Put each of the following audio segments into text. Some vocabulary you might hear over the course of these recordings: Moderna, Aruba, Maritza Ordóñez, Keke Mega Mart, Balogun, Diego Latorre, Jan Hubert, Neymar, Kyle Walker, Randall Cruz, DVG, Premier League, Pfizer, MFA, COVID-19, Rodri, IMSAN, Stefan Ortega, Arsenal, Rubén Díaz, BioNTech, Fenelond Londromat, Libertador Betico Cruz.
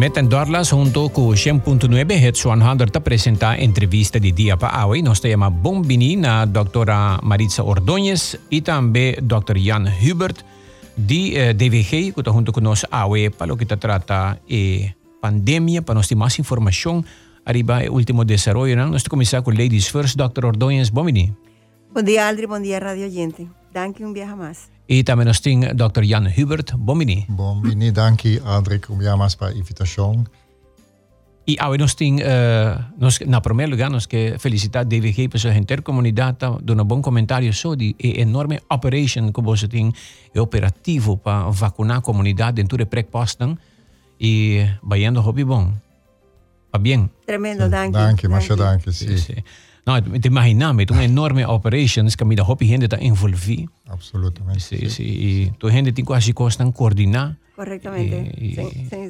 met Darlas junto con 100.9 het 100 presenta entrevista de día para hoy. Nos tema bombini na doctora Maritza Ordóñez y también doctor Jan Hubert di DVG que junto con nos hoy para lo que trata pandemia. Para nos más información arriba el último desarrollo. Nos comenzamos con Ladies First. Doctor Ordóñez, bombini. Buen día, Aldri. Buen día, radio oyente. Danke, un viaje más. Y también nos tiene Dr. Jan Hubert. Bombini. Bombini, danke, Aldri, un viaje más para invitación. Y ahora nos tiene, en primer lugar, nos que felicitar DVG por su intercomunidad, de un buen comentario sobre la enorme operación que vos tiene operativo para vacunar la comunidad dentro de Prekpostan y vayendo hobby bon. ¿Va bien? Tremendo, danke. Danke, muchas danke, sí. Sí. No, te imaginame, es una enorme operación que mi gente está envolvida. Absolutamente. Sí. Y tu gente tiene casi costan coordinar. Correctamente.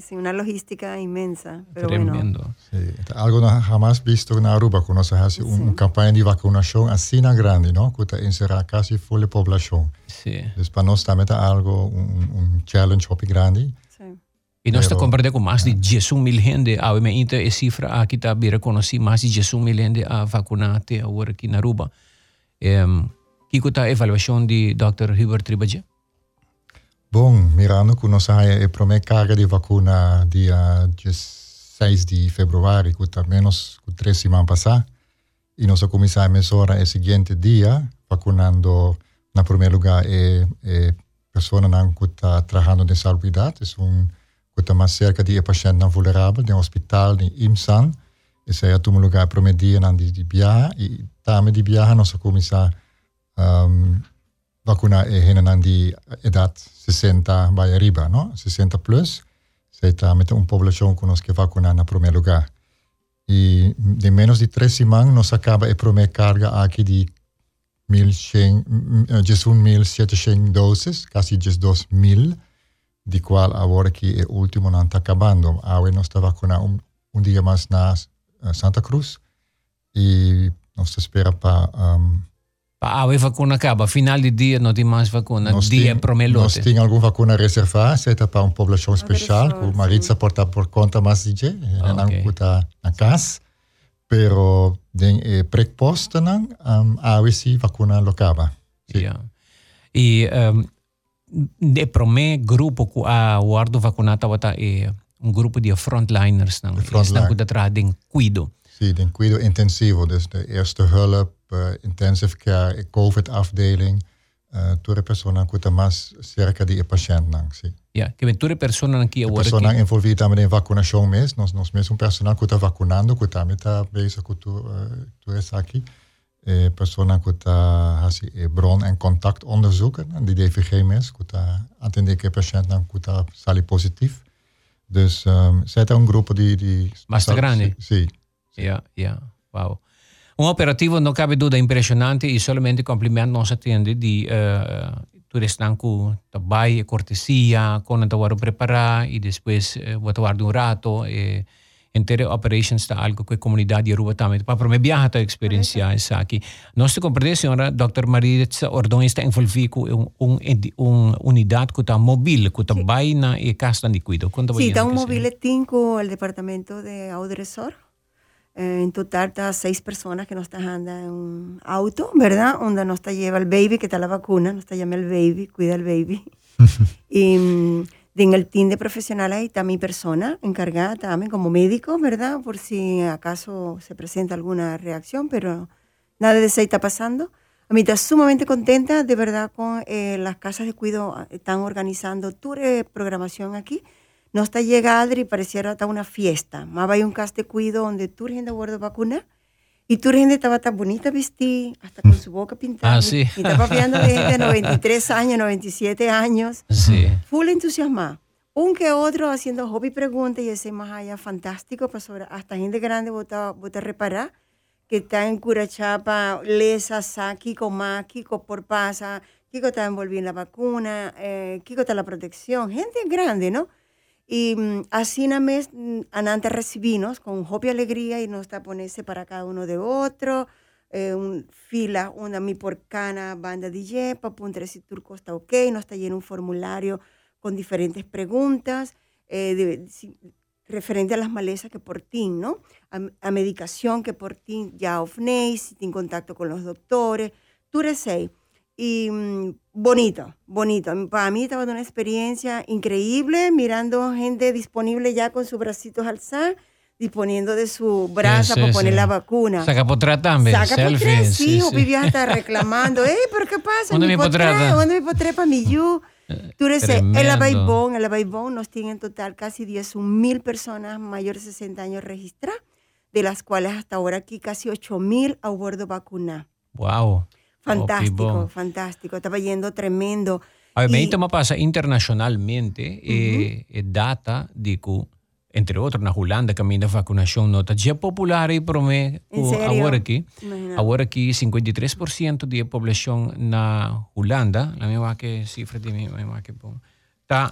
Sí, una logística inmensa. Pero tremendo. Bueno. Sí. Algo jamás visto en Aruba, cuando se hace una campaña de vacunación así tan grande, ¿no? Que te encerra casi full la población. Sí. Entonces, para nosotros es algo, un challenge muy grande. Y nos está comprando con más de 10.000 gente. Ahora me interesa la cifra que está bien reconocida. Más de 10.000 gente a vacunarte ahora aquí en Aruba. ¿Qué es la evaluación de Dr. Hubert Tribadje? Bueno, mirando que nos hay la primera carga de vacuna día 16 de febrero, que está menos de 3 semanas pasadas. Y nos comenzamos a mejorar el siguiente día, vacunando en primer lugar personas que están trabajando en salubridad. Es un más cerca de pacientes vulnerables, en el hospital, en IMSAN. Y se ha tomado lugar primer día en el viaje. Y también de viaje nos comenzamos a vacunar en la edad 60 para arriba, ¿no? 60 plus. Se está metiendo una población que nos vacuna en primer lugar. Y de menos de 3 semanas nos acaba la primera carga aquí de 1.700 dosis, casi 2.000. De cual ahora que el último no está acabando. Ahora nos está vacunando un día más en Santa Cruz y nos espera para... ahora vacuna acaba, final de día no tiene más vacuna, día promelote. Nos tiene alguna vacuna reservada, se está para una población especial, que Maritza porta por cuenta más de ella, en la casa, pero en preposta ahora sí vacuna lo acaba. Sí. Yeah. Y... de primer grupo que ha guardado vacunado es un grupo de frontliners. Están detrás de cuidado. Sí, de cuidado intensivo. Dus de eerste hulp, intensive care, COVID-afdeling. Todas personas que están más cerca de pacientes. Sí. Ja, que todas personas que están involucradas en la vacunación. Nos mismo personal que está vacunando, que también está bezig con todos aquí. Personen die bron- en contact onderzoeken, die DVG-mes, die attenderen de patiënten, die zijn positief. Dus zij zijn een groep die... Más grande. Sí. Ja, wow. Un operativo, no cabe duda, impresionante y solamente complimento nos atiende de turistas que trabajan, cortesía, con el preparar y después guardar un rato. Entera operations está algo que comunidad de Aruba también. Para mí viaja la experiencia es aquí. No se comprende, señora Dr. Maritza Ordóñez está envolvida con una unidad que está móvil, que está vaina y casa de cuidado. Sí, está un móvil tinco al departamento de Audresor. En total está 6 personas que nos están andando en un auto, ¿verdad? Donde nos está lleva el baby, que está la vacuna, nos está llama el baby, cuida el baby. Y... en el team de profesionales ahí está mi persona encargada también como médico, ¿verdad? Por si acaso se presenta alguna reacción, pero nada de eso está pasando. A mí está sumamente contenta, de verdad, con las casas de cuidado están organizando tours de programación aquí. No está llegada, Adri, pareciera hasta una fiesta. Más hay un casa de cuidado donde tours gente guarda vacuna. Y tu gente estaba tan bonita vestida, hasta con su boca pintada. Ah, sí. Y estaba viendo de gente de 93 años, 97 años. Sí. Full entusiasmada. Un que otro haciendo hobby preguntas y ese más allá fantástico. Para sobre, hasta gente grande vota reparar que está en Curachapa, Lesa, Saki, Comaki, Coporpasa. Kiko está envolvido en la vacuna. Kiko está en la protección. Gente grande, ¿no? Y así una mes anante recibimos con hobby alegría y nos está ponerse para cada uno de otro. Un fila, una mi porcana banda DJ, papuntre si turco está ok, nos está lleno un formulario con diferentes preguntas. referente a las malezas que por TIN, ¿no? A medicación que por TIN ya off-nace, en contacto con los doctores, Turesei. Y bonito. Para mí estaba una experiencia increíble, mirando gente disponible ya con sus bracitos alzados, disponiendo de su brasa para poner la vacuna. Sacapotrá también. Sacapotrá, sí. Hijo, vivía hasta reclamando. ¿Pero qué pasa? ¿Dónde mi potrá? ¿Dónde mi potrá para mi yu? Tú eres el Abaibón nos tiene en total casi 10,000 personas mayores de 60 años registradas, de las cuales hasta ahora aquí casi 8,000 a bordo vacunadas. Wow. Fantástico. Estaba yendo tremendo. A ver, me pasa internacionalmente data de que entre otros, na Holanda, camino de vacunación, nota ya popular y promete ahora aquí 53% de la población na Holanda, la misma que cifra de misma que está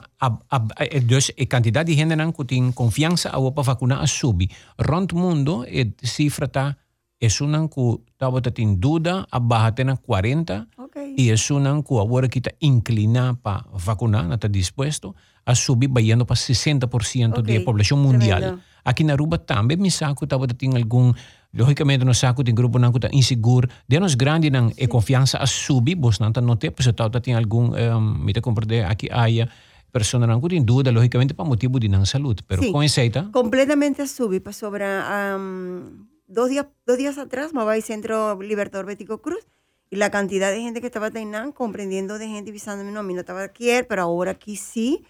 entonces la cantidad de gente que tiene confianza a vacunar subi rond mundo la cifra está es una que está en duda a baja en 40 y es una que ahora aquí está inclinada para vacunar, está dispuesto a subir yendo para 60% de la población mundial. Tremendo. Aquí en Aruba también me saco que tiene algún, lógicamente no saco que el grupo no está inseguro, de los grandes no hay confianza a subir, vos no noté, pues que tiene algún, me te comprende aquí haya personas que tienen duda, lógicamente para motivo de no salud, pero sí, con esa completamente a subir, para sobre dos días atrás me va al Centro Libertador Bético Cruz y la cantidad de gente que estaba teniendo, comprendiendo de gente avisándome, no, a mí no estaba aquí, pero ahora aquí sí,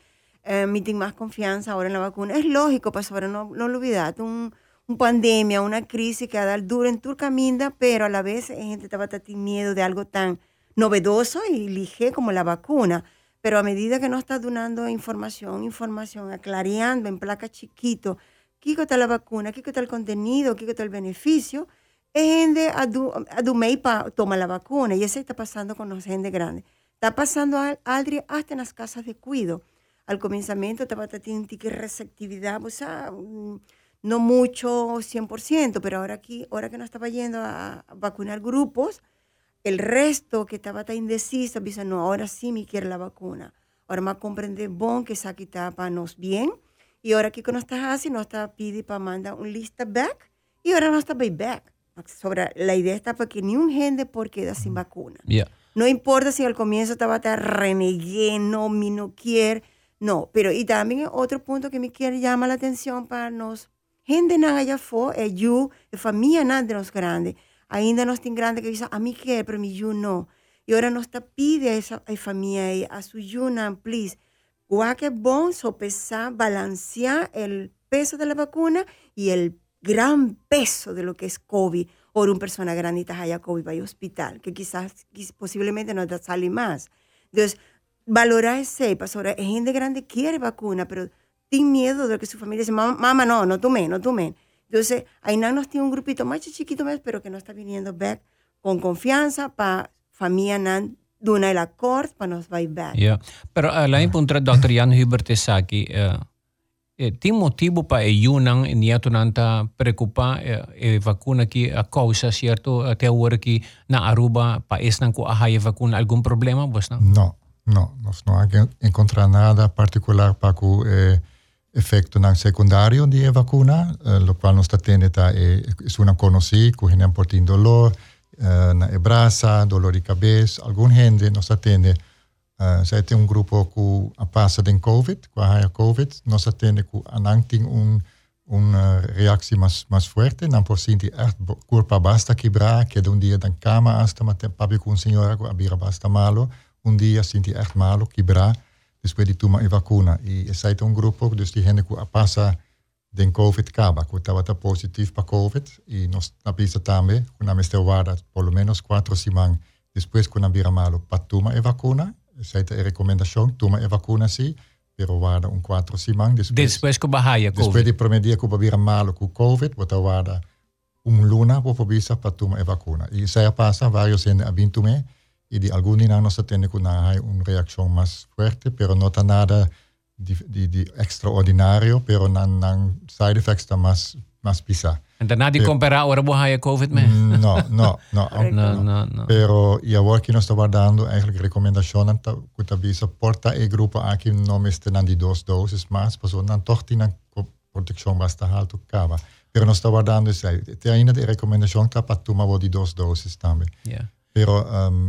meeting más confianza ahora en la vacuna. Es lógico, pues ahora no lo olvidate, una pandemia, una crisis que ha dado duro en tu camino, pero a la vez la gente estaba teniendo miedo de algo tan novedoso y ligero como la vacuna. Pero a medida que nos está donando información, aclarando en placa chiquito, ¿qué está la vacuna? ¿Qué está el contenido? ¿Qué está el beneficio? Es gente adumeipa toma la vacuna y eso está pasando con los gente grande. Está pasando Aldri hasta en las casas de cuido. Al comenzamiento estaba teniendo receptividad, o sea, no mucho 100%, pero ahora aquí, ahora que no estaba yendo a vacunar grupos, el resto que estaba tan indecisa, dice, no, ahora sí me quiere la vacuna. Ahora me comprende bon que se quita para nos bien. Y ahora aquí que no estás así, no está pide para mandar un lista back y ahora no está back. Sobre la idea está para que ni un gente por queda sin vacuna. Yeah. No importa si al comienzo estaba tan renegué, no, mi no quiere, no. Pero y también otro punto que me quiere llama la atención para nos gente nada allá fue, yo, familia nada de los grandes. Ainda no están grande que dice a mí quiere, pero mi yo no. Y ahora no está pide a esa familia a su yo no, please. Guaque es bon sopesar, balancear el peso de la vacuna y el gran peso de lo que es COVID. Ahora una persona grande haya COVID para el hospital, que quizás posiblemente no te sale más. Entonces, valorar ese paso. Ahora, gente grande quiere vacuna, pero tiene miedo de que su familia dice, mamá, no tomen. Entonces, ahí nos tiene un grupito más chiquito, más, pero que no está viniendo back con confianza para familia nan duna el acord para nos va back. Yeah. Pero la encontré Dr. Jan Hubert es aquí. ¿Tiene motivo para ayunan ni a tu nanta preocupa vacuna que a causa cierto teoría que na Aruba país nan ko hay vacuna algún problema pues no? No encontrado nada particular para que efecto nan secundario de vacuna, lo cual nos tiene ta es una conocida que tiene un dolor. Brasa, dolor de cabeza, alguna gente nos atiende. Se tiene un grupo que pasa de COVID, nos atiende que tiene una reacción más fuerte, no por sentir culpa basta quebrar, que de un día en cama hasta matar, papi con señora que había basta malo, un día sentir malo quebrar, después de tomar la vacuna. Y se tiene un grupo, dus die gente que pasa den COVID kaba, que estaba positivo para COVID y nos avisa también que nos está guardando por lo menos 4 semanas después que nos vira malo para tomar la vacuna. Esa es la recomendación, tomar la vacuna sí, pero guarda un 4 semanas después que bahaya COVID. Después de primer día que vira malo con COVID, que guarda un luna para tomar la vacuna. Y eso pasa, varios gente han tomado y de algunos no se tiene que hay una reacción más fuerte, pero no está nada de extraordinario, pero nan side effects está más pisa. ¿Y no te comparar ahora vos hay COVID? No. Pero y ahora que nos está guardando, la recomendación que te avisa, porta el grupo aquí no me estén dando 2 dosis más, pues no todos tienen protección va a estar alto, acaba. Pero no estaba dando isso aí. Tem ainda de recomendação para tomar de duas doses também. Yeah. Pero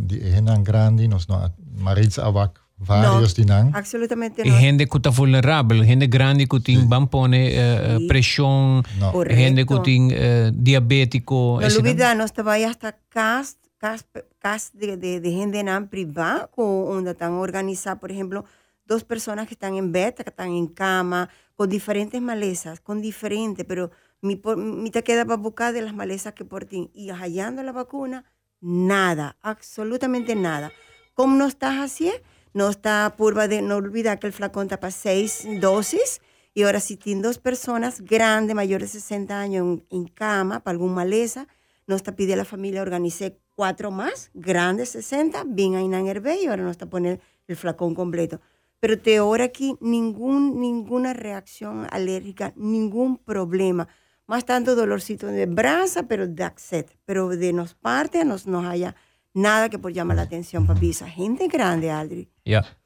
de enan grande, nós não Maritza avac vários de não. Absolutamente não. Gente que está vulnerável, gente grande que tem bampone, pressão, gente que tem diabético. Não olvida, nós trabalhamos hasta cas de gente não privada, onde estão organizadas, por exemplo, dos personas que están en beta, que están en cama, con diferentes malezas, con diferentes, pero mi te queda babucada de las malezas que por ti. Y hallando la vacuna, nada, absolutamente nada. ¿Cómo no estás así? No está purva de, no olvida que el flacón está para 6 dosis, y ahora si tienen 2 personas grandes, mayores de 60 años en cama, para alguna maleza, no está pide a la familia organice 4 más, grandes 60, bien ahí en Hervé, y ahora no está poner el flacón completo. Pero de ahora aquí ninguna reacción alérgica, ningún problema. Más tanto dolorcito de brazo, pero that's it. Pero de nos parte, nos haya nada que por llamar la atención, papi. Esa gente grande, Aldri. Ya. Yeah.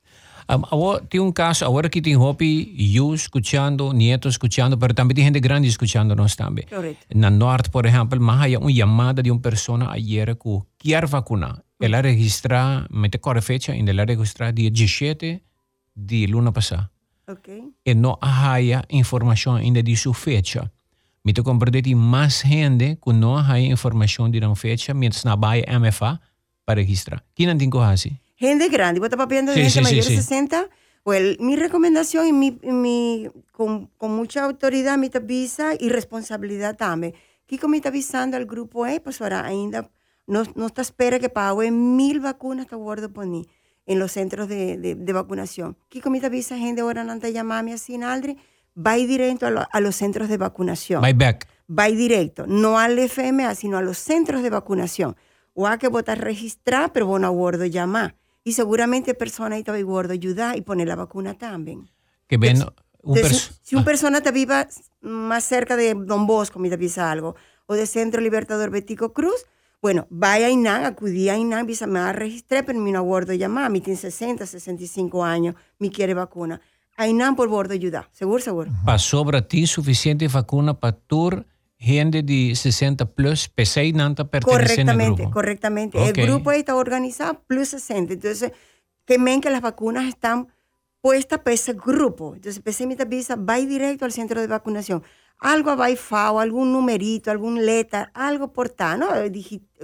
Ahora tiene un caso, ahora aquí tiene Hopi, yo escuchando, nieto escuchando, pero también hay gente grande escuchándonos también. Correcto. En el norte, por ejemplo, más allá una llamada de una persona ayer que quiere vacunar. Él ha registrado, me te corre fecha, en el área registrada 17 de luna pasada. Okay. Y no hay información ainda de su fecha. Me te comprendí más gente que no hay información de la fecha mientras no hay MFA para registrar. ¿Quién tiene cosas así? Gente grande. ¿Vos estás viendo gente mayor de 60? Well, mi recomendación y con mucha autoridad me te avisa y responsabilidad también. Kiko me está avisando al grupo, pues ahora ainda no te espera que pague 1,000 vacunas te guardo por mí en los centros de vacunación. Kiko me avisa gente ahora no te llamame así, Aldri, va directo a los centros de vacunación. Va directo, no al FMA, sino a los centros de vacunación. O a que vos te registrar, pero vos no guardo llamar. Y seguramente persona ahí te va a guardo ayudar y poner la vacuna también. Que ven, si una persona te viva más cerca de Don Bosco, me te avisa algo, o de Centro Libertador Betico Cruz, bueno, vaya a Inán, acudí a Inán, me va a registrar, pero me no aguardo llamar. Me tiene 60, 65 años, me quiere vacuna. A Inán por bordo ayuda, seguro. Pasó para ti suficiente vacuna para tu gente de 60 plus, pese Inanta pertenecen al grupo. Correctamente. Okay. El grupo ahí está organizado plus 60. Entonces, que ven que las vacunas están puestas para ese grupo. Entonces, pese mi tapiza, va directo al centro de vacunación. Algo va FAO, algún numerito, algún letra, algo portal, ¿no?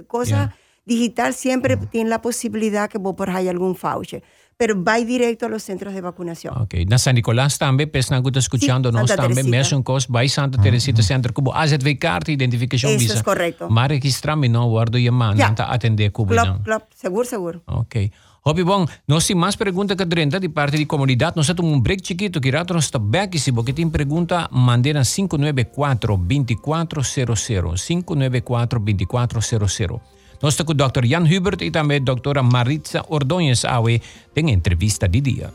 Cosa yeah. Digital siempre tiene la posibilidad que vos por ahí algún fauche, pero va directo a los centros de vacunación. Ok, en San Nicolás también, personas que están escuchándonos también, me hacen cosas, va a Santa Teresita Centro, como AZV carta, identificación visa. Eso es correcto. Más registrarme, no guardo llamada, yeah. No atender como no. Claro, seguro. Ok. Hopi bom, nós temos mais perguntas que 30 de parte da comunidade. Nós temos break chiquito que rato nós está back. Se você tem pergunta, mande na 594-2400. 594-2400. Nós estamos com o Dr. Jan Hubert e também a doutora Maritza Ordóñez Aue em entrevista de dia.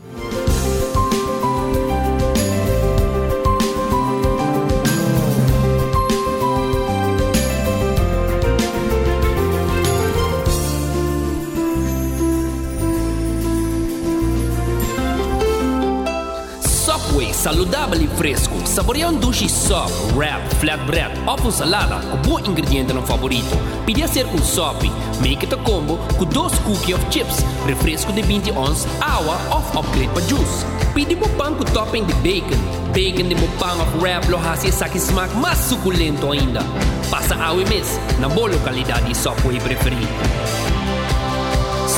Saludable e fresco. Saboreia dushi sob, wrap, flatbread, ou salada, o bom ingrediente no favorito. Pide a ser com sob. Make it a combo com 2 cookies of chips, refresco de 20 ons, água ou upgrade para juice. Pide mopang com topping de bacon. Bacon de mopang of wrap lo hace saque smack mais suculento ainda. Passa ao mês na boa localidade Subway preferido.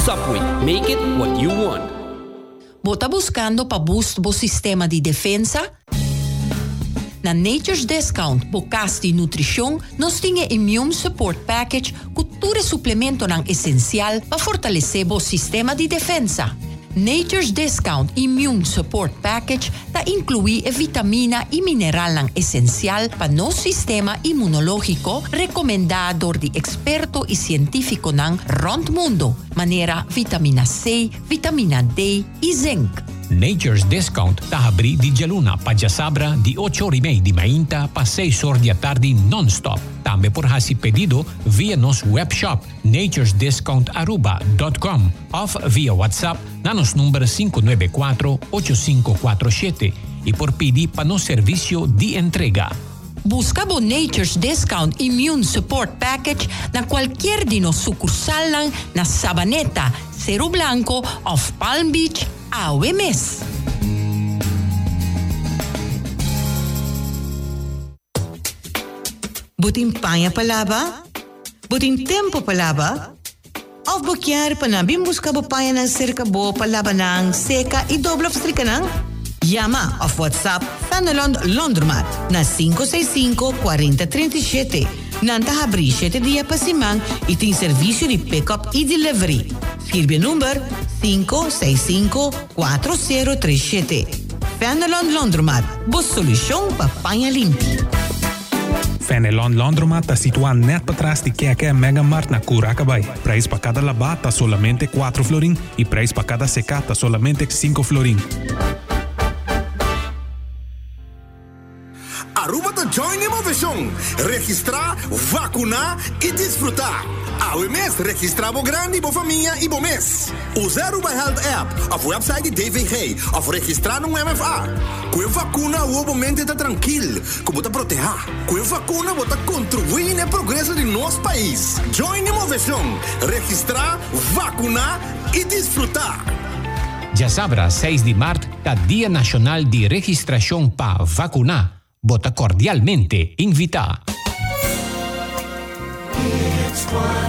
Subway, make it what you want. Você está buscando para boost o sistema de defesa? Na Nature's Discount, Bocas de Nutrição, nós temos Immune Support Package, que todo suplemento é essencial para fortalecer o sistema de defesa. Nature's Discount Immune Support Package inclui vitamina e mineral essencial para nosso sistema imunológico, recomendado de experto e científico rond mundo, maneira vitamina C, vitamina D e zinc. Nature's Discount está abrindo de luna para já sabra de 8:30 de manhã para 6 horas da tarde non-stop. Também por hacer pedido via nosso webshop naturesdiscountaruba.com ou via WhatsApp na nos número 594-8547 y por PD para no servicio de entrega. Busca bo Nature's Discount Immune Support Package na cualquier de nos sucursal lang na Sabaneta, Cerro Blanco of Palm Beach, Awemes. Butin panya palaba? Butin tempo palaba? Of bukyar panabim busca bo panya na cerca bo palaba ng seca y doble obstrica ng? Llama o WhatsApp Fenelond Londromat na 565-4037. Nanta habri 7 dia pasimang itin servicio di pick-up y delivery. Firbe number 565-4037. Fenelond Londromat, bo solution pa panya limpi. Fenelon Londromat está situado net atrás de Keke Mega Mart na Curacabay. Precio para cada lavata solamente 4 florín y precio para cada secata solamente 5 florín. Aruba to join Innovation. Registra, vacuna y disfruta. AWMS registra bo grande, bo família e bo mes. Usa Aruba Health App of website DVG of registrar no MFA. Que vacuna o bo mente tá tranquilo, que bota proteja. Que vacuna bota contribuir no progresso de nosso país. Join Innovation. Registra, vacuna e disfruta. Já sabrá, 6 de março, tá Dia Nacional de Registração para Vacunar. Vota cordialmente, invita. It's 100.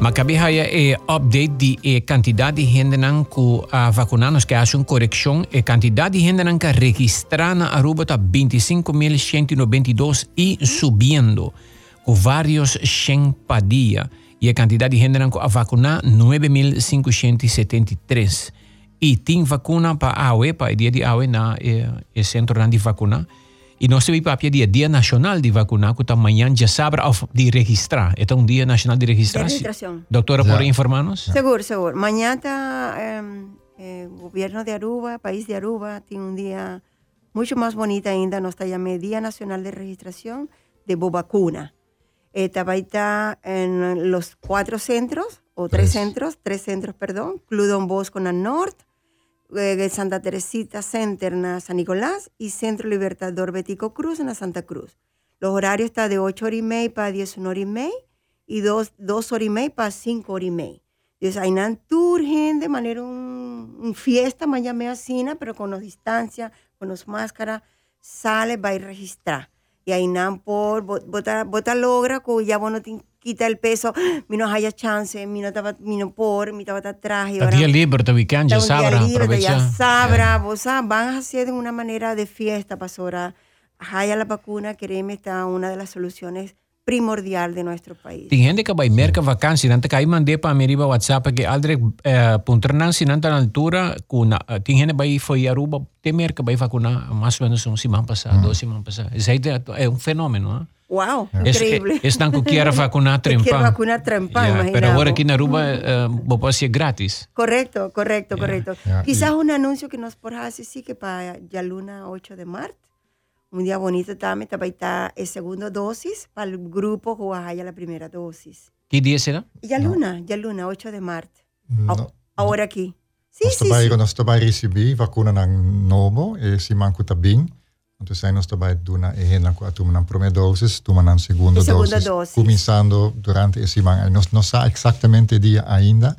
Maccabi haya update de cantidad de gente que vacunados que hacen corrección. Cantidad de gente que registran a Aruba está 25.192 y subiendo. Con varios 100 por día. Y cantidad de gente que vacuna 9.573. Y tiene vacuna para AOE, para el día de AOE, na el centro de vacuna. Y no se ve papel de Día Nacional de Vacunar, que mañana ya sabrá de registrar. ¿Está un Día Nacional de Registración? Doctora, ¿puede informarnos? Seguro. Mañana el gobierno de Aruba, país de Aruba, tiene un día mucho más bonito ainda, nos está llamando Día Nacional de Registración de Bovacuna. Está en los tres centros, Cludon Bosco en el norte, Santa Teresita Center en San Nicolás y Centro Libertador Betico Cruz en Santa Cruz. Los horarios están de 8:30 para 10:30 y 2:30 para 5:30. Entonces, hay un tour, gente, de manera un fiesta, mañana asina, pero con las distancias, con las máscaras, sale, va a registrar. Y hay un por, bota logra, que ya vos no te quita el peso, mi no haya chance, mi no estaba atrás. Está día libre, te weekend, ya sabrá, aprovechar. Ya sabrá, vos van a hacer de una manera de fiesta, pasora. Haya la vacuna, créeme, está una de las soluciones primordial de nuestro país. Tem gente que vai merca vacancia, nanta kai mande pa meriba WhatsApp que aldre punternan sinanta na altura kuna. Tem gente vai foi Aruba, tem merca vai vacunar mais ou menos um semana passada, 2 semanas passada. Isso aí é um fenômeno, né? Wow, increíble. Están que quiera vacunar trempa. Quiera vacunar trempa, imagínate. Pero ahora aquí en Aruba vos podés ir gratis. Correcto. Yeah. Quizás un anuncio que nos por hace sí que para ya luna 8 de marzo. Un día bonito también, también está el segundo dosis para el grupo que haya la primera dosis. ¿Qué día será? Ya luna, 8 de marzo. No. Ahora aquí. Sí. Nos está para recibir vacuna en Novo, si manco está bien. Entonces ahí nos está para una primera dosis, una segunda dosis. Comenzando durante ese semana. No sé exactamente el día ainda,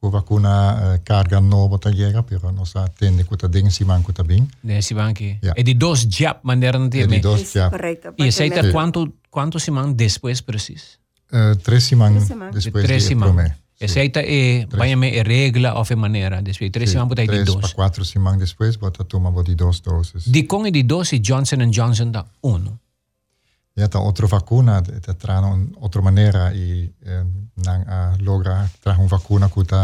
con vacuna carga nueva llega, pero nos atende que está si manco está bien. Si manco. Y de 2 jab mandaron tiene. De 2 jab. Correcto. ¿Y se está cuánto semanas después preciso? 3 semanas después. 3 semanas. Se está váyame regla o fe manera después 3 semanas puta de 2. 3 para 4 semanas después puta toma de 2 dosis. De con de 2 Johnson & Johnson da 1. Ya está otra vacuna, te traen otra manera y logra traer una vacuna que te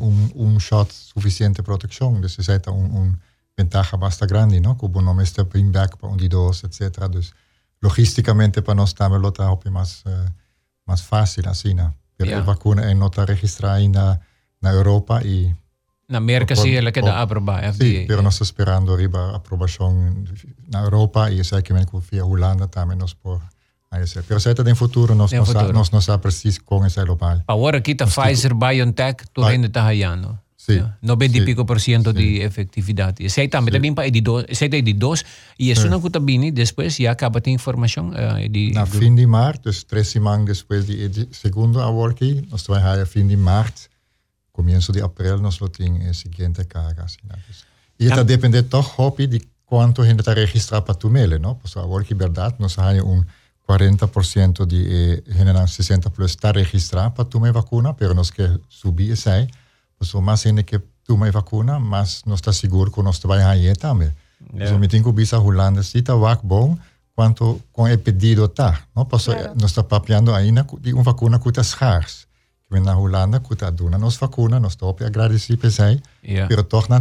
un shot suficiente protección. Entonces, es una ventaja bastante grande, ¿no? Como no me está bring back para un día 2, etc. Entonces, logísticamente para nosotros lo está más fácil así, ¿no? Pero la vacuna no está registrada en Europa y Na América sim, ela quer aprovar. Sim, mas nós esperando a aprovação na Europa e sei que vem com a Holanda também nós por aí sei. Mas até no futuro nós não sabemos precisamente como é o país. Agora aqui está Pfizer, BioNTech, tudo ainda está haiando. Sim. 90% de efetividade. Sei também para de dois e isso não conta bem. Depois já acaba a informação de. Na fim de março, 3 semanas depois de segunda agora aqui nós vamos a fim de março. Começo de abril, nós temos a seguinte carga. E está dependendo também de quanto a gente está registrado para Tumele, não? Porque agora que é verdade, nós temos 40% de gente 60 plus está registrado para Tumele vacuna, mas nós queremos subir isso aí. Porque mais gente que Tumele vacuna, mais nós está seguro que nós vamos aí também. Então, eu tenho que dizer a Holanda, se está bom, quanto com o pedido está, não? Porque nós estamos papiando ainda de uma vacuna que está escassa. Na Holanda, que está dando nos vacuna, nós estamos agradecidos por isso, mas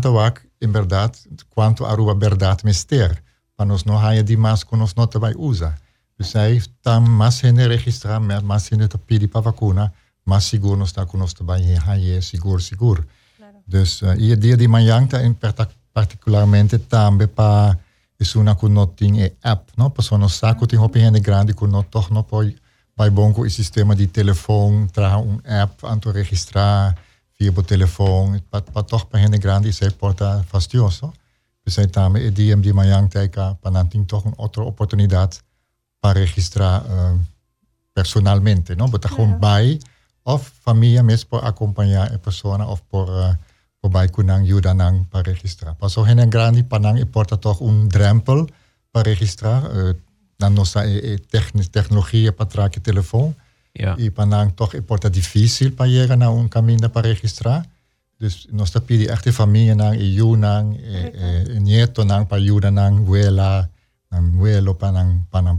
também não em verdade, quanto a Aruba verdade mister, para nós não haja demais que nós não também usamos. Por isso, está mais gente registrada, mais gente pede para vacuna, mais seguro nós está que nós também haja seguro. Então, e o dia de manhã, particularmente, também para isso que não tem app, não? Porque nós sabemos que tem gente grande que não pode vai bom com o sistema de telefone, traz app para registrar via o telefone, para gente grande isso é porta fastidioso. Pensei também o dia de manhã teca para não ter outra oportunidade para registrar personalmente, não? Botar com pai ou família mesmo para acompanhar a pessoa ou por pai que não ajuda não para registrar. Passou gente grande para não importa toch drempel para registrar. Na nossa tecnologia para trazer o telefone. E para nós é difícil para chegar a caminho para registrar. Então, nós pedimos a família, o neto, para ajudar a abuela,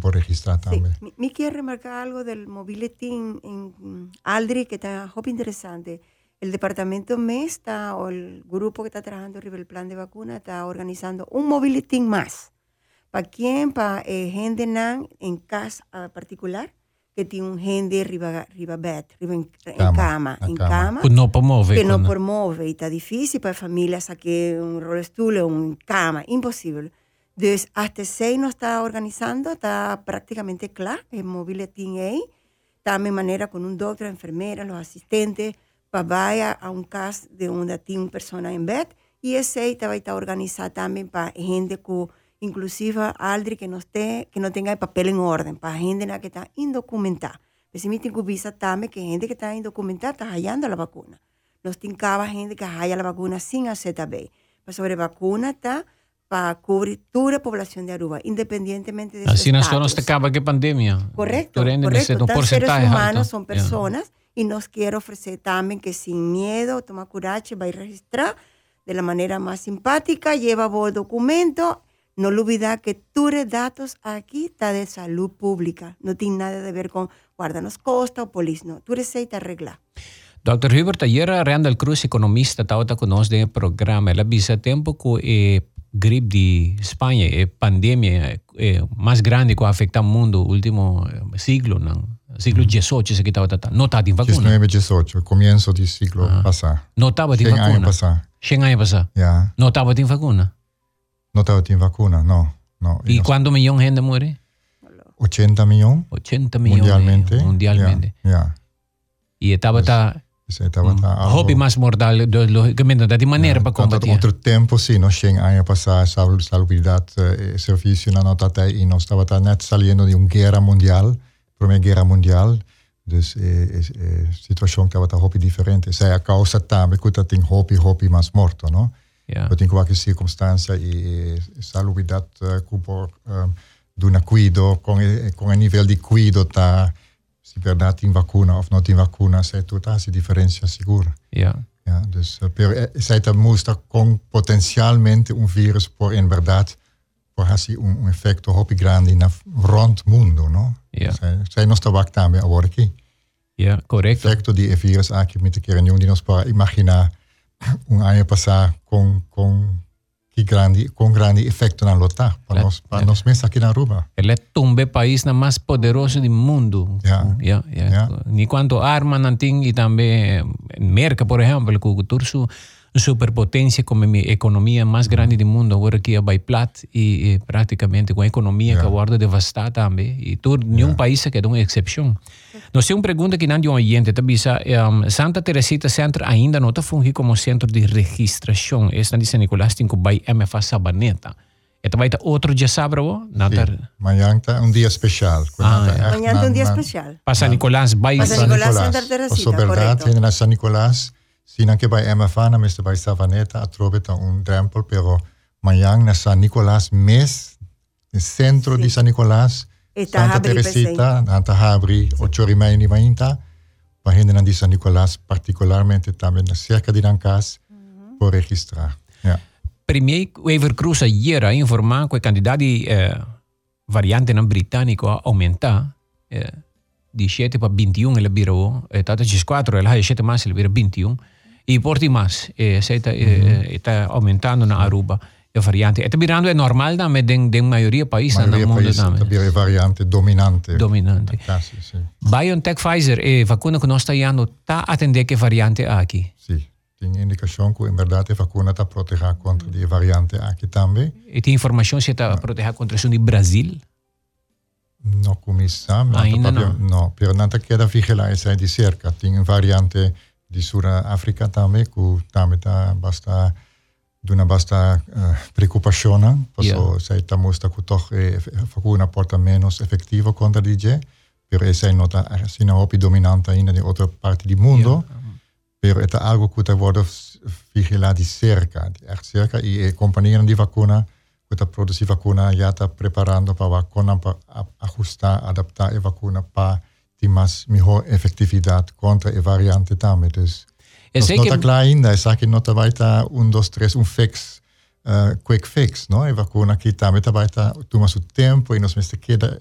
para registrar também. Me quero remarcar algo do mobility em Aldri, que está muito interessante. O departamento MES está, ou o grupo que está trabalhando sobre o plano de vacuna, está organizando mobility mais. Para quem? Para gente em casa particular, que tem gente em cama. Que não promove. E está difícil para a família sacar rolestulo ou cama. Impossível. Então, até 6 não está organizando, está praticamente claro. É mobile team aí. Também maneira com doutor, enfermeira, os assistentes, para vai a casa de onde tem uma pessoa em bed. E esse aí vai estar organizado também para gente com inclusive Aldri que não tenha papel em ordem, para a gente que está indocumentada. Precisamente em Cubiza também, que a gente que está indocumentada está hallando a vacuna. Nós temos gente que halla a vacuna sem a ZB. Mas sobre a vacuna está para cobrir toda a população de Aruba, independentemente de assim nós não se acaba que pandemia. Correcto. Então, seres humanos são pessoas e nós queremos oferecer também que sem medo, tomar coragem, vai registrar de la maneira mais simpática, lleva o documento. No olvidar que tus datos aquí está de salud pública. No tiene nada de ver con guardanos costa o polis, no. Tú eres ahí te arregla. Dr. Hubert, ayer Randall Cruz, economista, estaba con nosotros en el programa. Él avisa tiempo que gripe de España, pandemia más grande que afecta al mundo último siglo, ¿no? Siglo XVIII, se quitaba tata. No estaba de vacuna. XIX, comienzo del siglo pasado. No estaba de vacuna. 100 años pasado. Yeah. No estaba de vacuna. No estaba en vacuna, no. ¿Y cuántos millones de gente muere? 80 millones mundialmente. Yeah. Y estaba hobby más mortal, lógicamente, de manera para combatir. Otro tiempo, sí, no 100 años pasados, salubridad, servicio, no estaba ahí, no estaba net saliendo de una primera guerra mundial, entonces situación que estaba hobby diferente. O sea, a causa también que estaba hobby más muerto, ¿no? Eu tenho qualquer circunstância e salubridade que por do cuido com o nível de cuido tá se verdade tem vacuna ou não tem vacuna se toda essa diferença segura. Então mostra com potencialmente vírus por em verdade por assim efeito hobby grande na rond mundo, não? Sei nós tabac também agora aqui. Correto. Efeito de vírus aqui muito que nenhum de nós para imaginar año pasado con grande efecto en lotar para los meses aquí en Aruba. El es el país más poderoso del mundo. Ni cuanto armas y también merca, por ejemplo, que superpotencia con mi economía más grande del mundo, ahora que es Bailat y prácticamente con economía que guarda devastada también y todo ningún país que es una excepción. No sé, una pregunta que nadie oyente te avisa, Santa Teresita Centro ainda no te funge como centro de registración. Esta dice Nicolás Tinko by MFA Sabaneta. Esta vai otro ya sabro, Natar. Mañana es un día especial. Mañana es un día especial. Pasa Nicolás by San Nicolás Santa Teresita. Correcto. En la San Nicolás sina que bij MFA na miste bij Savaneta atrobeta un drempel, pero mañana na San Nicolás mes el centro de San Nicolás Santa Teresita Santa Habri 8:30 para gente na San Nicolás particularmente también cerca de Nancas por registrar. Ja. Premier Evercruz ayer a informar que candidato variante na británico aumenta di 7 para 21 el bureau, tata 4 el hay 7 más el bureau 21 y por ti más está aumentando na Aruba la variante. Está mirando es normal da med den mayoría países en el mundo da. La variante dominante. Casi, sí. BioNTech Pfizer vacuna que no está yendo ta atender que variante aquí. Sí. Tiene indicación que en verdad la vacuna está proteja contra la variante aquí también. ¿Esta información se está proteja contra eso de Brasil? No começamos, não, pero não queda vigilar essa de cerca. Tem variante de Sul África também, que também está bastante de uma bastante preocupação, porque se está mostra que toch vacuna porta menos efetiva contra DJ, pero essa não está assim na op dominante ainda de outra parte do mundo, pero é algo que está worden vigilar de cerca e a companhia de vacuna que produce vacuna ya está preparando para vacuna para ajustar, adaptar la vacuna para más mejor efectividad contra la variante también. Entonces, no está claro ainda, es que no está baita 1, 2, 3, un fix, quick fix, ¿no? La vacuna que también está toma su tiempo y nos queda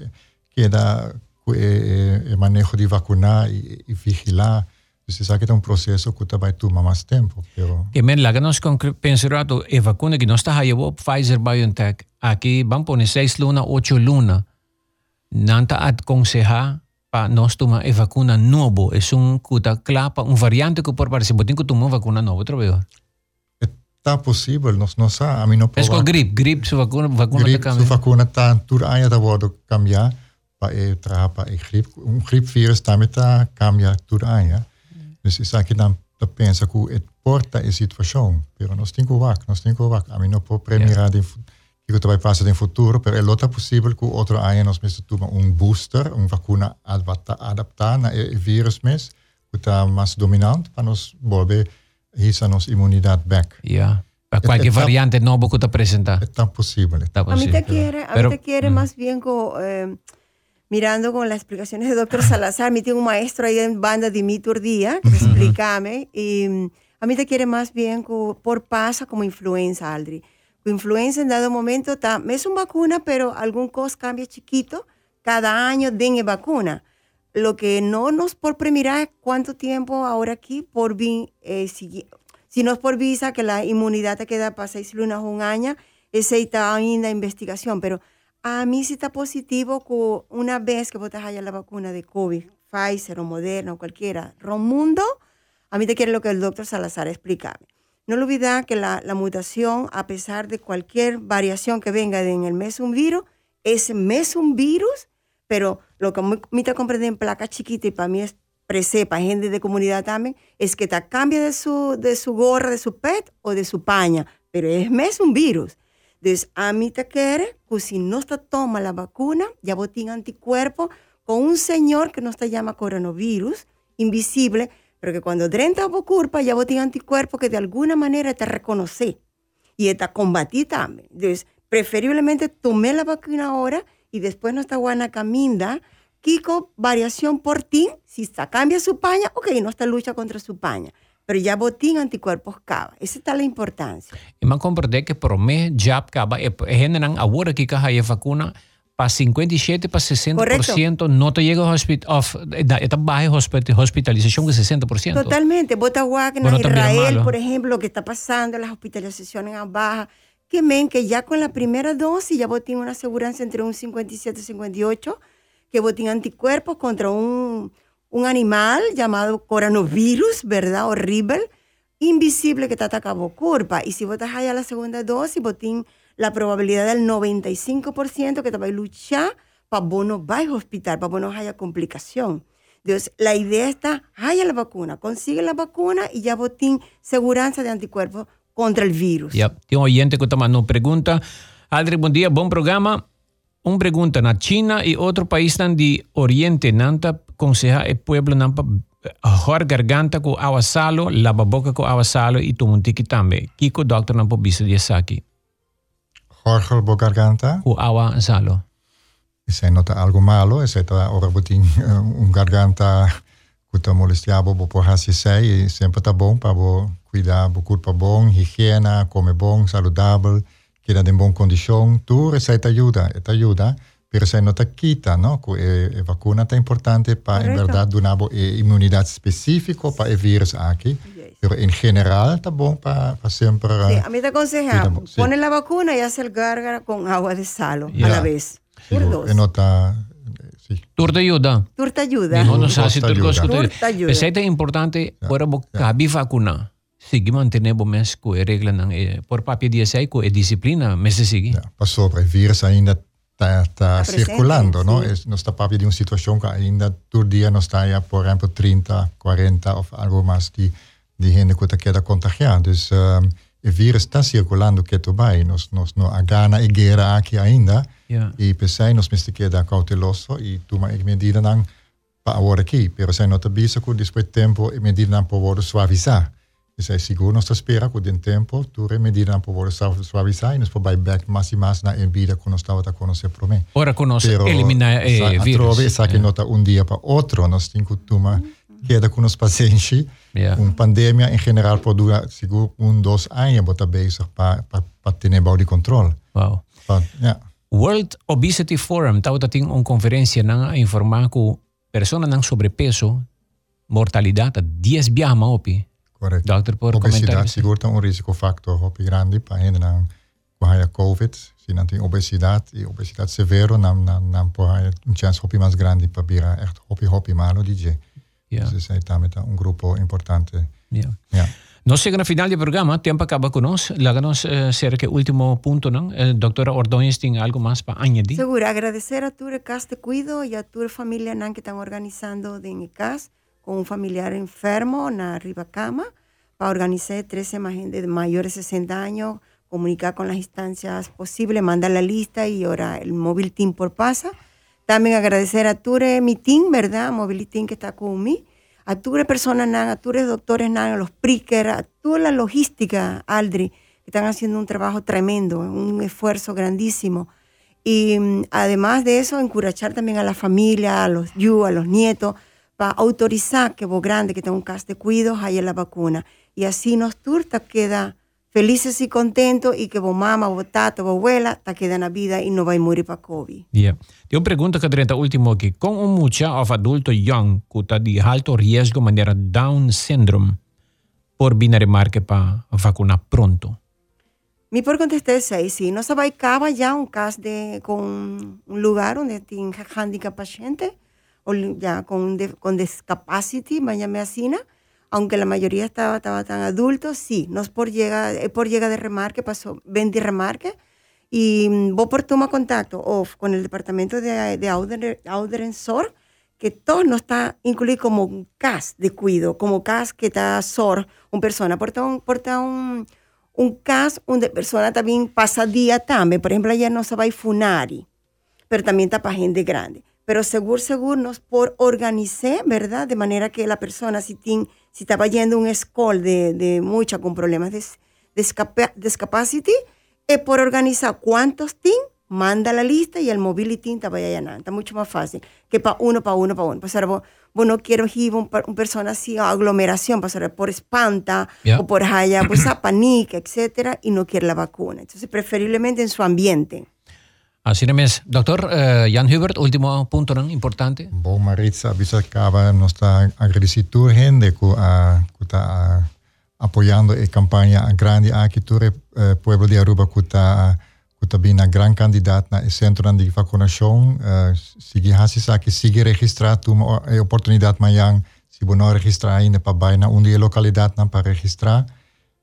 el manejo de vacunar y vigilar. Se sabe que es un proceso que va a tomar más tiempo. Que me la que nos pensará la vacuna que no está llevando Pfizer BioNTech aquí van a poner 6 lunas, 8 lunas. No te aconseja para nos tomar la vacuna nueva. Es un cuta clapa, un variante que por parece, pero tengo que tomar vacuna nueva otra vez. Está posible, no sabe. A mí no puedo. Es con gripe su vacuna te cambia. Su vacuna está en todo año de cambiar para el gripe. Un gripe virus también está cambia todo año. Dus ik zeg je dan te pensen hoe het porta is situatie. Pero nos tengo vac. A mí no puedo premiar que te va a pasar en futuro, pero es lo posible que otro año nos meses toma un booster, un vacuna adaptada na virus mes, que está más dominante para nos volver hisa nos inmunidad back. Yeah. Para cualquier variante no que te presenta. Es tan posible. A mí te quiere, más bien con mirando con las explicaciones de Dr. Salazar, a mí tengo un maestro ahí en banda de mi turdía, que explícame, y a mí te quiere más bien por pasa como influenza, Aldri. Influenza en dado momento es una vacuna, pero algún cosa cambia chiquito, cada año den vacuna. Lo que no nos por premirar es cuánto tiempo ahora aquí, por si no es por visa que la inmunidad te queda para 6 lunas o un año, esa está en la investigación, pero a mí sí está positivo que una vez que vos te hallas la vacuna de COVID, Pfizer o Moderna o cualquiera, Romundo, a mí te quiere lo que el doctor Salazar explica. No lo olvides que la mutación, a pesar de cualquier variación que venga en el mes un virus, pero lo que a mí te comprende en placa chiquita y para mí es precepa, gente de comunidad también, es que te cambia de su gorra, de su pet o de su paña, pero es mes un virus. Entonces, a mí te quiere que si no te toma la vacuna, ya botín anticuerpo con un señor que no te llama coronavirus, invisible, pero que cuando drenta o culpa, ya botín anticuerpo que de alguna manera te reconoce y te combatí también. Entonces, preferiblemente tomé la vacuna ahora y después no está guana caminda, Kiko, variación por ti, si está cambia su paña, ok, no está lucha contra su paña. Pero ya botín anticuerpos cava. Esa está la importancia. Y me comprendí que por mes ya cava. Generan ahora que caja y vacuna para 57, para 60%. Correcto. No te llega esta baja hospitalización que 60%. Totalmente. Botahuacna, bueno, Israel, por ejemplo, lo que está pasando, las hospitalizaciones a baja. Que men que ya con la primera dosis ya botín una aseguranza entre un 57 y 58, que botín anticuerpos contra un animal llamado coronavirus, ¿verdad? Horrible. invisible que te ataca vos, curpa. Y si vos te hallas la segunda dosis, vos tenés la probabilidad del 95% que te va a luchar para vos no vayas al hospital, para vos no haya complicación. Entonces, la idea está, haya la vacuna, consigue la vacuna y ya vos tenés seguridad de anticuerpos contra el virus. Yep. Tengo un oyente que está mandando pregunta. Aldri, buen día, buen programa. Una pregunta, ¿na China y otro país de Oriente nanta aconseja el pueblo nampa ahor garganta con agua salo, lava boca con agua salo y tomuntiki también? Kiko doctor nampa bisa de saki. Jorge bo garganta con agua salo. Ese nota algo malo, ese está ahora botín un garganta que te molestiaba por así sei y siempre está bom para cuidar bo cuerpo bom, higiene, come bom, saludable. Queda en buena condición, tú receta ayuda, te ayuda, pero se no te quita, ¿no? La vacuna es importante para, en verdad, donar inmunidad específica para el virus aquí, yes. Pero en general está bueno para siempre. Sí, a mí te aconseja, pone sí. La vacuna y hace el gárgara con agua de sal a la vez. Sí, por dos. Sí. Turta ayuda. No, no sé si turta ayuda. Pero es importante para que vacuna. Sigue mantenemos más que reglas por papel 16 que disciplina más se sigue. Sobre el virus ainda está circulando, ¿no? Sí. No está papel de una situación que ainda todo día no está ya por ejemplo 30, 40 o algo más de gente que te queda contagiada. Entonces el virus está circulando que todavía nos no agana y guerra aquí ainda y pensé nos me queda cauteloso y toma medidas dan para ahora aquí, pero se nota visto que después de tiempo medidas dan para suavizar. Entonces, seguro nos espera que en tiempo tú remedias por poder suavizar y nos puede back más y más en vida que nos estaba con ese problema. Ahora conoce, elimina el virus. Pero esa que nota un día para otro, nos tiene que tomar queda con los pacientes. Una pandemia en general puede durar seguro 1-2 años para tener body control. Wow. World Obesity Forum, está haciendo una conferencia para informar que personas con sobrepeso, mortalidad, 10 veces más. Correcto. Doctor, obesidad seguro un risicofactor grande para gente con COVID, si no tiene obesidad y obesidad severo, no puede un chance más grande para vivir echt malo DJ. Entonces ahí también un grupo importante. No sé en el final del programa, tiempo acaba con nos. Láganos cerca el último punto, ¿no? Doctora Ordóñez, ¿tiene algo más para añadir? Seguro, agradecer a tu casa de cuido y a tu familia que están organizando de mi casa. Con un familiar enfermo en arriba cama para organizar 13 más gente de mayores de 60 años, comunicar con las instancias posibles, mandar la lista y ahora el móvil team por pasa. También agradecer a Ture, mi team, ¿verdad? Móvil team que está conmigo. A Ture personas, a Ture doctores, a los pricker, a toda la logística, Aldri, que están haciendo un trabajo tremendo, un esfuerzo grandísimo. Y además de eso, encorachar también a la familia, a los nietos, para autorizar que vos grande, que tenga un caso de cuidos, haya la vacuna. Y así nos turta queda felices y contentos y que vos mamá, vos tata, vos abuela, te queda en la vida y no va a morir para COVID. Yo pregunto, Caterina, último aquí. ¿Con un muchacho adulto young que está de alto riesgo de manera Down syndrome por binar marca para vacunar pronto? Mi por contestar es sí. No se va a ya un caso con un lugar donde tiene handicap paciente. O ya con discapacidad, mañana así, aunque la mayoría estaba tan adultos, sí, nos por llega de remarque, pasó 20 remarque, y vos por toma contacto con el departamento de Audrensor, que todo no está incluido como CAS de cuido, como CAS que está SOR, una persona, porta un CAS, una persona también pasa día también, por ejemplo, allá no se va a funari, pero también está para gente grande. Pero seguro nos por organizar, ¿verdad? De manera que la persona, si estaba yendo a un escuela de mucha con problemas de discapacidad, es por organizar cuántos tin, manda la lista y el mobility está para allá. Está mucho más fácil que para uno. Pues ahora vos no quiero ir un persona así a aglomeración, pues ahora por espanta o por haya, pues a pánico, etcétera, y no quiere la vacuna. Entonces, preferiblemente en su ambiente. Así es. Doctor Jan Hubert, último punto importante. Bueno, Maritza, acaba nuestra agradecimiento gente que está apoyando la campaña grande aquí, el pueblo de Aruba que está bien gran candidato al centro de vacunación. Sigue registrando la oportunidad mañana se vou não registrar ainda para baixo na onde é localidade não para registrar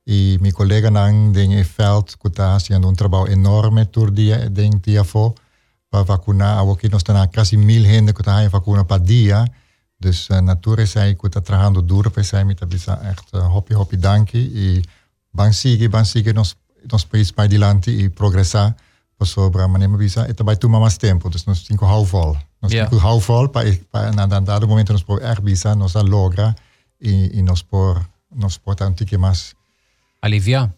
e meu colega não tem efeito que está fazendo trabalho enorme todo dia tem dia for para vacinar ao que nós temos quase 1000 gente que está aí vacina para dia, dus nature sei que está trabalhando duro para sei me está bizar echt hopi danke e bang sige nos país para adiante e progressar para sobre a maneira bizar e também toma mais tempo, dus nós temos que houvol houvol para dado momento nós por bizar nós a logra e nós por tanto que mais Aliviar,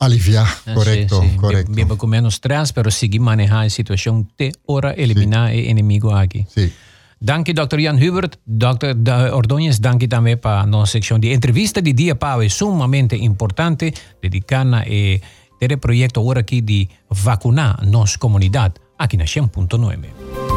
correcto. Correcto. Vivo con menos stress, pero seguir manejar la situación de hora, eliminar el enemigo aquí. Sí. Danke, Dr. Jan Hubert. Dr. Ordóñez, danke también para nuestra sección de entrevista de día para hoy. Es sumamente importante dedicarnos a este proyecto ahora aquí de vacunar a nuestra comunidad aquí en 100.9.